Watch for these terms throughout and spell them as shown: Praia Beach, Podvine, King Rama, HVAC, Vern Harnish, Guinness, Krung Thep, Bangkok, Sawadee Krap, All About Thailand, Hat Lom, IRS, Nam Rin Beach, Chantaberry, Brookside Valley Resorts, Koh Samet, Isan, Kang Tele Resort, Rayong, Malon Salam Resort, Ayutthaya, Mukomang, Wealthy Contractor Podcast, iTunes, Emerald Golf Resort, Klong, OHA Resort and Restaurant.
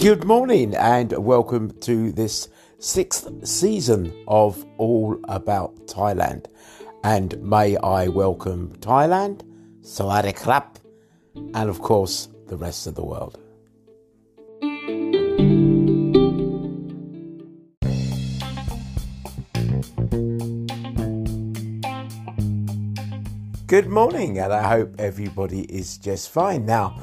Good morning and welcome to this sixth season of All About Thailand. And may I welcome Thailand, Sawadee Krap, and of course the rest of the world. Good morning, and I hope everybody is just fine. Now,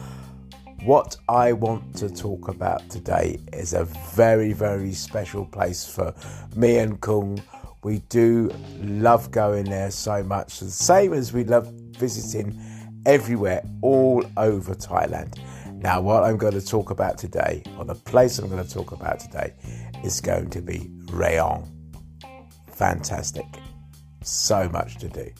what I want to talk about today is a very, very special place for me and Kung. We do love going there so much, the same as we love visiting everywhere, all over Thailand. Now, what I'm going to talk about today, or the place I'm going to talk about today, is going to be Rayong. Fantastic. So much to do.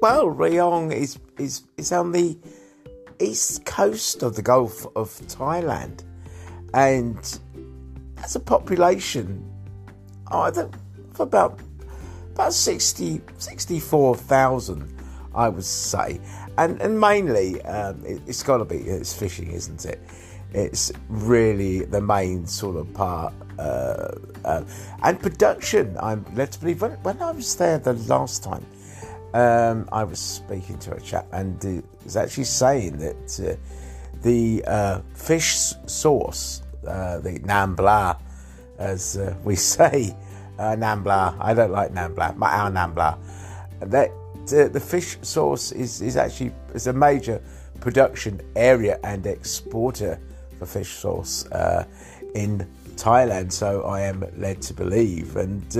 Well, Rayong is on the east coast of the Gulf of Thailand, and has a population of about 64,000, I would say, and mainly it's got to be fishing, isn't it? It's really the main sort of part, and production. I'm led to believe when I was there the last time. I was speaking to a chap and he was actually saying that the fish sauce, the Nam Pla, as we say, Nam Pla. I don't like Nam Pla. Our Nam Pla. That the fish sauce is actually a major production area and exporter for fish sauce in Thailand. So I am led to believe and.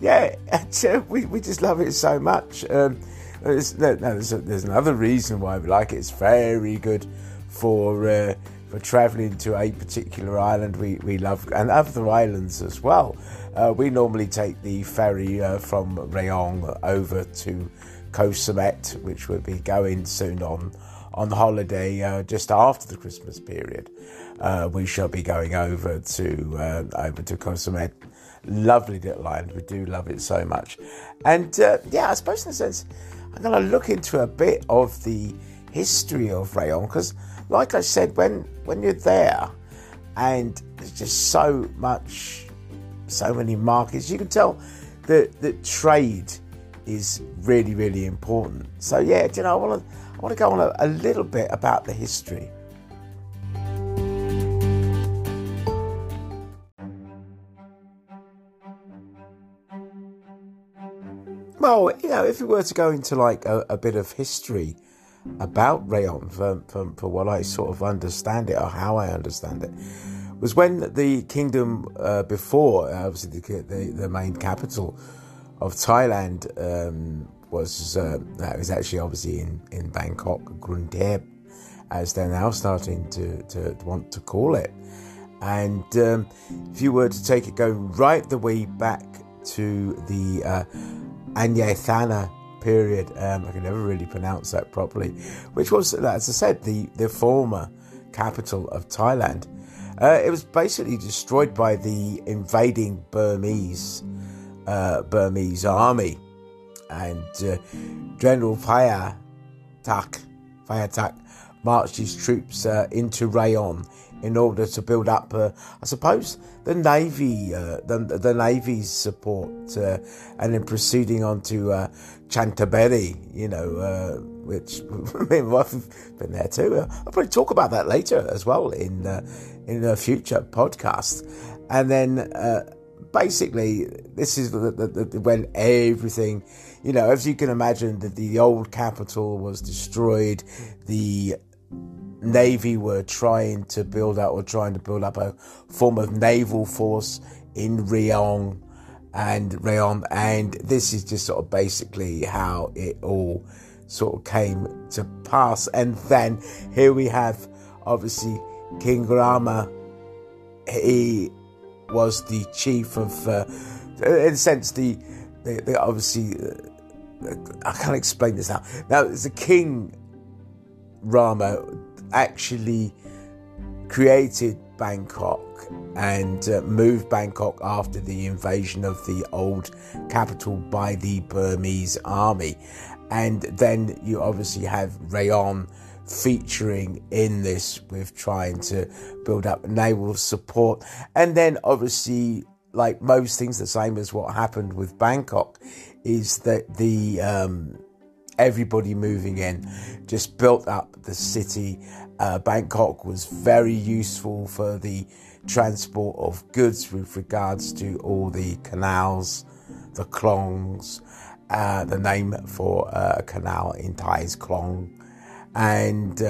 We just love it so much. There's another reason why we like it. It's very good for travelling to a particular island we love, and other islands as well. We normally take the ferry from Rayong over to Koh Samet, which we'll be going soon on holiday just after the Christmas period. We shall be going over to Koh Samet. Lovely little island, we do love it so much, and I suppose in a sense I'm going to look into a bit of the history of Rayong, because like I said, when you're there and there's just so many markets, you can tell that trade is really, really important. So I want to go on a little bit about the history. Well, if we were to go into like a bit of history about Rayong, for what I sort of understand it, or how I understand it, was when the kingdom before, obviously the main capital of Thailand was actually obviously in Bangkok, Krung Thep, as they're now starting to want to call it. And if you were to take it, go right the way back to the Ayutthaya period, I can never really pronounce that properly, which was, as I said, the former capital of Thailand. It was basically destroyed by the invading Burmese army, and General Phaya Thak marched his troops into Rayong in order to build up, I suppose, the navy, the navy's support, and then proceeding on to Chantaberry, which me and my wife have been there too. I'll probably talk about that later as well in a future podcast. And then basically, this is when everything, as you can imagine, that the old capital was destroyed. The Navy were trying to build up a form of naval force in Rayong, and this is just sort of basically how it all sort of came to pass. And then here we have obviously King Rama. He was the chief of, in a sense, the obviously I can't explain this now. It's the King Rama. Actually created Bangkok and moved Bangkok after the invasion of the old capital by the Burmese army. And then you obviously have Rayong featuring in this with trying to build up naval support. And then obviously, like most things, the same as what happened with Bangkok is that the everybody moving in just built up the city. Bangkok was very useful for the transport of goods with regards to all the canals, the Klongs. The name for a canal in Thai is Klong, and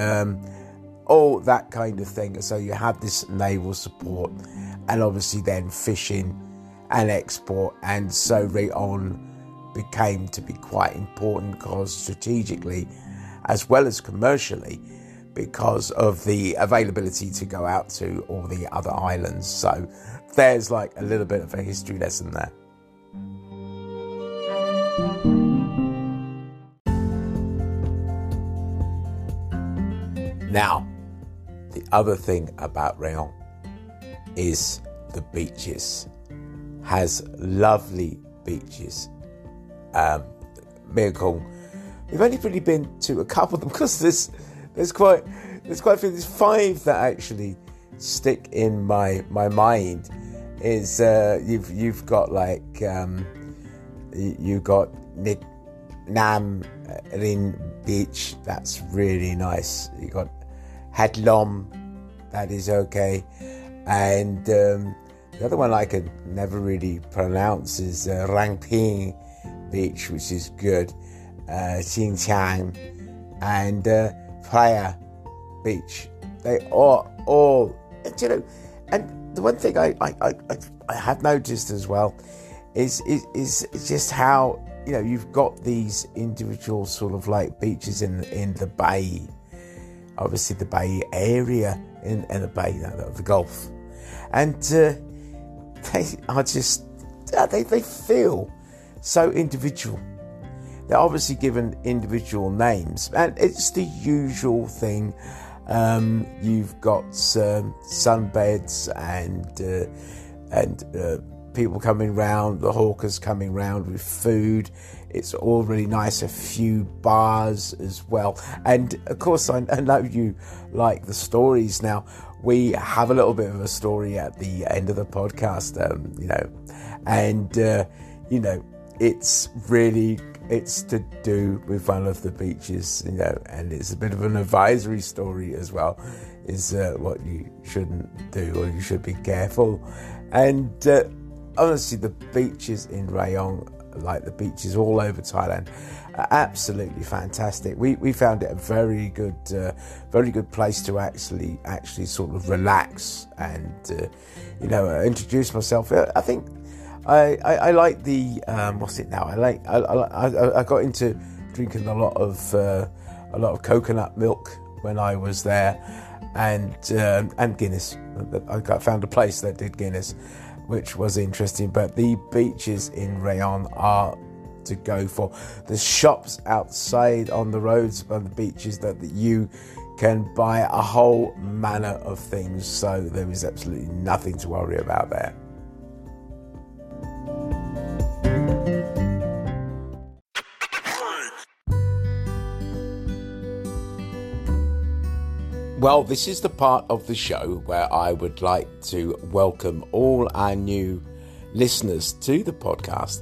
all that kind of thing. So you have this naval support, and obviously then fishing and export, and so Rayong became to be quite important because strategically as well as commercially because of the availability to go out to all the other islands. So there's like a little bit of a history lesson there. Now, the other thing about Rayong is the beaches. Has lovely beaches. Mehran Pang, we've only really been to a couple of them because there's quite a few. There's five that actually stick in my mind. Is you've got like you got Nam Rin Beach. That's really nice. You got Hat Lom. That is okay. And the other one I could never really pronounce is Rang ping Beach, which is good, and Praia Beach. They are all, you know, and the one thing I have noticed as well is just how, you know, you've got these individual sort of like beaches in the bay, obviously the bay area in the bay, the Gulf, and they are just, they feel so individual. They're obviously given individual names, and it's the usual thing. You've got sunbeds and people coming round, the hawkers coming round with food. It's all really nice. A few bars as well, and of course I know you like the stories. Now we have a little bit of a story at the end of the podcast, you know, and you know. It's to do with one of the beaches, you know, and it's a bit of an advisory story as well, is what you shouldn't do or you should be careful. And honestly, the beaches in Rayong, like the beaches all over Thailand, are absolutely fantastic. We found it a very good place to actually sort of relax and, you know, introduce myself. I think. I like the what's it now? I got into drinking a lot of coconut milk when I was there, and Guinness. I found a place that did Guinness, which was interesting. But the beaches in Rayong are to go for. The shops outside on the roads on the beaches that you can buy a whole manner of things. So there is absolutely nothing to worry about there. Well, this is the part of the show where I would like to welcome all our new listeners to the podcast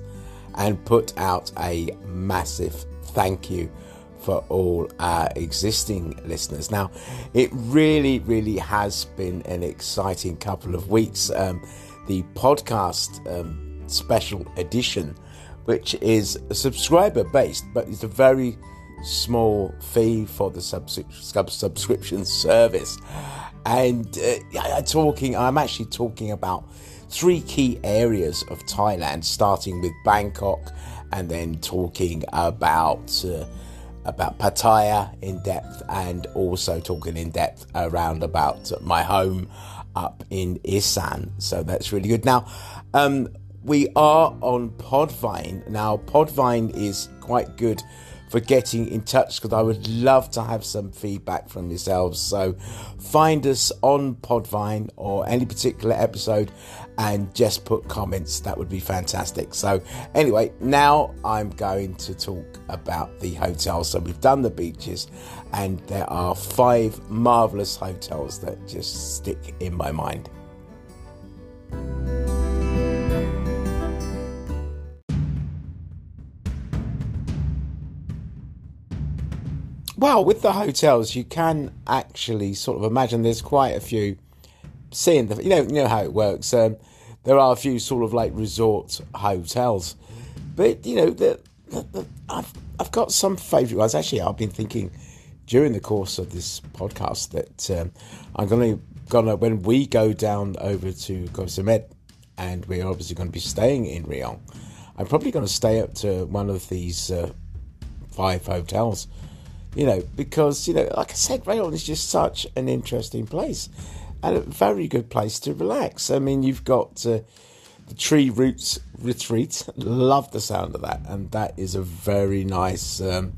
and put out a massive thank you for all our existing listeners. Now, it really, really has been an exciting couple of weeks. The podcast special edition, which is subscriber-based, but it's a very small fee for the subscription service, and I'm actually talking about three key areas of Thailand, starting with Bangkok and then talking about Pattaya in depth, and also talking in depth around about my home up in Isan. So that's really good. Now we are on Podvine. Now Podvine is quite good for getting in touch, because I would love to have some feedback from yourselves. So find us on Podvine or any particular episode and just put comments. That would be fantastic. So anyway, now I'm going to talk about the hotels. So we've done the beaches, and there are 5 marvellous hotels that just stick in my mind. Well, with the hotels, you can actually sort of imagine there's quite a few. Seeing the, you know how it works. There are a few sort of like resort hotels, but you know I've got some favourite ones. Actually, I've been thinking during the course of this podcast that I'm gonna when we go down over to Koh Samet, and we're obviously going to be staying in Rayong, I'm probably going to stay up to one of these 5 hotels. You know, because, you know, like I said, Rayong is just such an interesting place and a very good place to relax. I mean, you've got the Tree Roots Retreat. Love the sound of that. And that is a very nice... so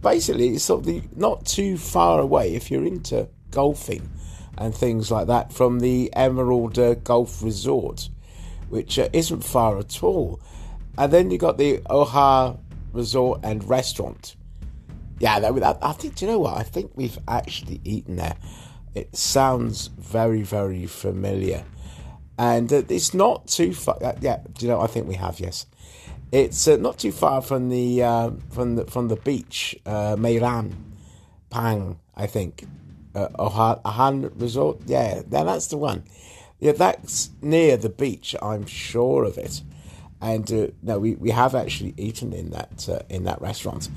basically, it's sort of not too far away if you're into golfing and things like that from the Emerald Golf Resort, which isn't far at all. And then you've got the OHA Resort and Restaurant. Yeah, I think, do you know what? I think we've actually eaten there. It sounds very, very familiar. And it's not too far... yeah, do you know, I think we have, yes. It's not too far from the beach, Mehran Pang, I think. OHA Resort, yeah, that's the one. Yeah, that's near the beach, I'm sure of it. And no, we have actually eaten in that restaurant.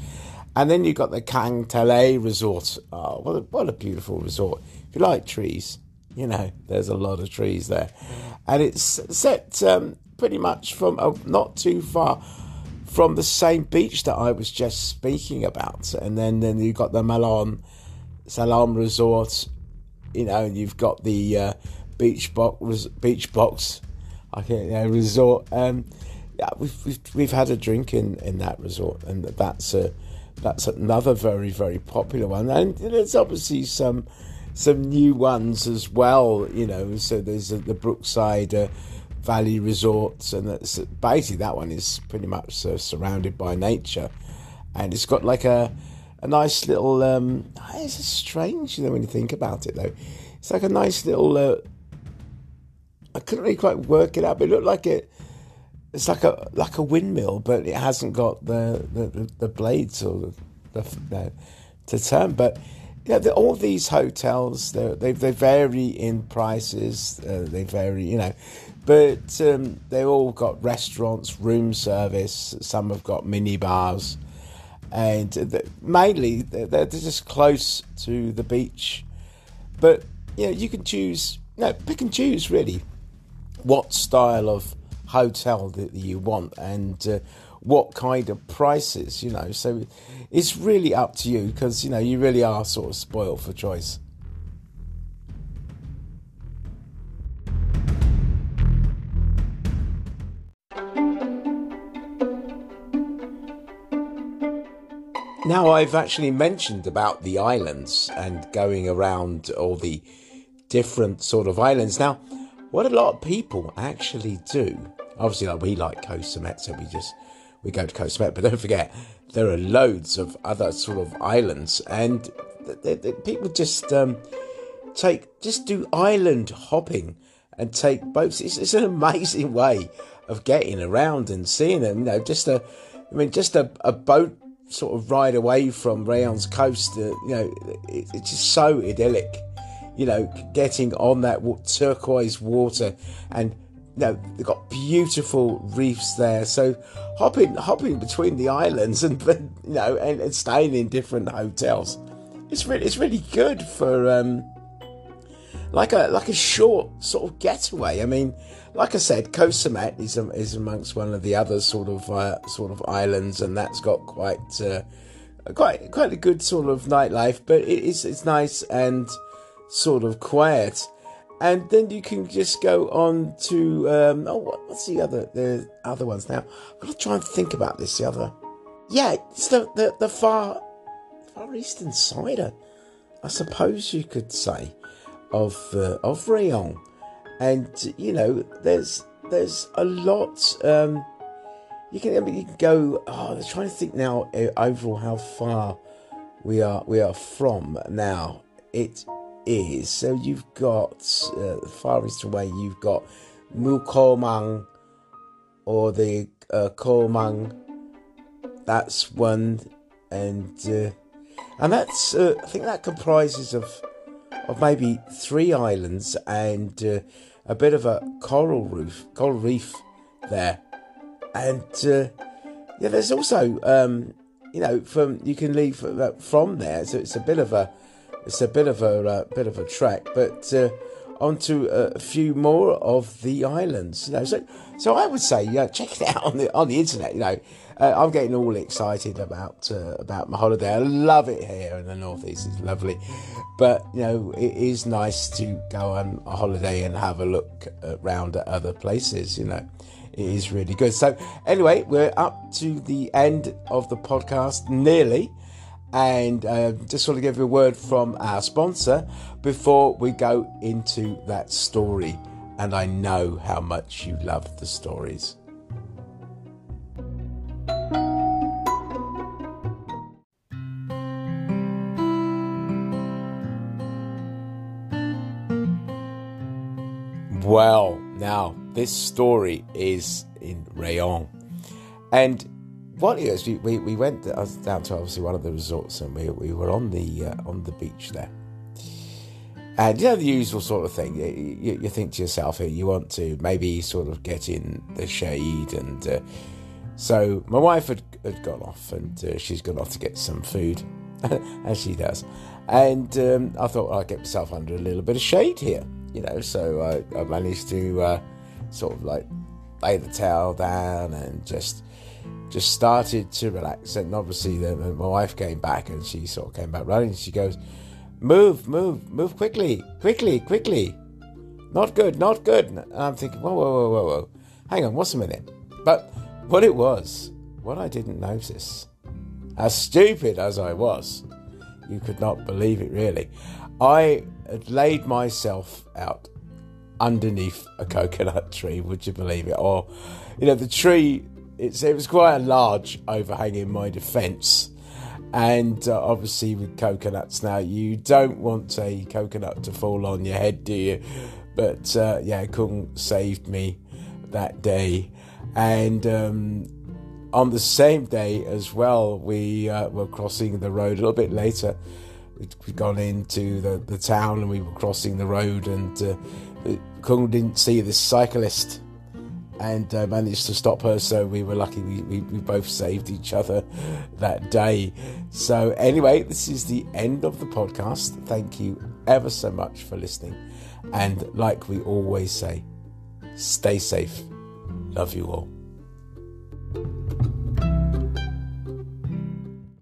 And then you've got the Kang Tele Resort. Oh, what a beautiful resort. If you like trees, you know, there's a lot of trees there. And it's set pretty much from not too far from the same beach that I was just speaking about. And then you've got the Malon Salam Resort, you know, and you've got the Beach Box Resort. Yeah, we've had a drink in that resort, and that's another very, very popular one. And there's obviously some new ones as well, you know. So there's the Brookside Valley Resorts, and that's basically, that one is pretty much surrounded by nature, and it's got like a nice little it's strange, you know, when you think about it though. It's like a nice little I couldn't really quite work it out, but it looked like it. It's like a windmill, but it hasn't got the blades or the to turn. But yeah, all these hotels they vary in prices. They vary, you know, but they've all got restaurants, room service. Some have got mini bars, and mainly they're just close to the beach. But you know, you can choose, no, pick and choose really, what style of hotel that you want and what kind of prices, you know. So it's really up to you, because you know you really are sort of spoiled for choice. Now, I've actually mentioned about the islands and going around all the different sort of islands. Now, what a lot of people actually do, obviously, like we like Koh Samet, so we go to Koh Samet. But don't forget, there are loads of other sort of islands, and people just do island hopping and take boats. It's an amazing way of getting around and seeing them. You know, just a boat sort of ride away from Rayong's coast. You know, it's just so idyllic. You know, getting on that turquoise water, and you know, they've got beautiful reefs there. So hopping between the islands, and you know, and staying in different hotels, it's really good for like a short sort of getaway. I mean, like I said, Koh Samet is amongst one of the other sort of islands, and that's got quite a good sort of nightlife. But it's nice and sort of quiet. And then you can just go on to what's the other ones now? I've got to try and think about this. The other Yeah, it's the far eastern side, I suppose you could say, of Rayong. And you know, there's a lot. You can go. I'm trying to think now. Overall, how far we are from now. It is so you've got the far eastern way. You've got Mukomang or the Komang. That's one, and that's I think that comprises of maybe three islands and a bit of a coral reef there, and yeah, there's also you can leave from there, so it's a bit of a trek, but onto a few more of the islands, So I would say, check it out on the internet. I'm getting all excited about my holiday. I love it here in the northeast; it's lovely. But it is nice to go on a holiday and have a look around at other places. It is really good. So anyway, we're up to the end of the podcast, nearly. And just want to give you a word from our sponsor before we go into that story. And I know how much you love the stories. Well, now, this story is in Rayong. And what it is, we went down to obviously one of the resorts, and we were on the beach there, and the usual sort of thing. You think to yourself, hey, you want to maybe sort of get in the shade, and so my wife had gone off, and she's gone off to get some food, as she does, and I thought, well, I'll get myself under a little bit of shade here, So I managed to sort of like lay the towel down and just started to relax, and obviously then my wife came back, and she sort of came back running. She goes, move quickly, not good. And I'm thinking, whoa, hang on, what's a minute? But what I didn't notice, as stupid as I was, you could not believe it really, I had laid myself out underneath a coconut tree, would you believe it? Or, the tree, it was quite a large overhang in my defence, and obviously with coconuts now, you don't want a coconut to fall on your head, do you? But Kung saved me that day, and on the same day as well, we were crossing the road a little bit later. We'd gone into the town, and we were crossing the road, and Kung didn't see this cyclist, and managed to stop her, so we were lucky we both saved each other that day. So anyway, this is the end of the podcast. Thank you ever so much for listening, and like we always say, stay safe. Love you all.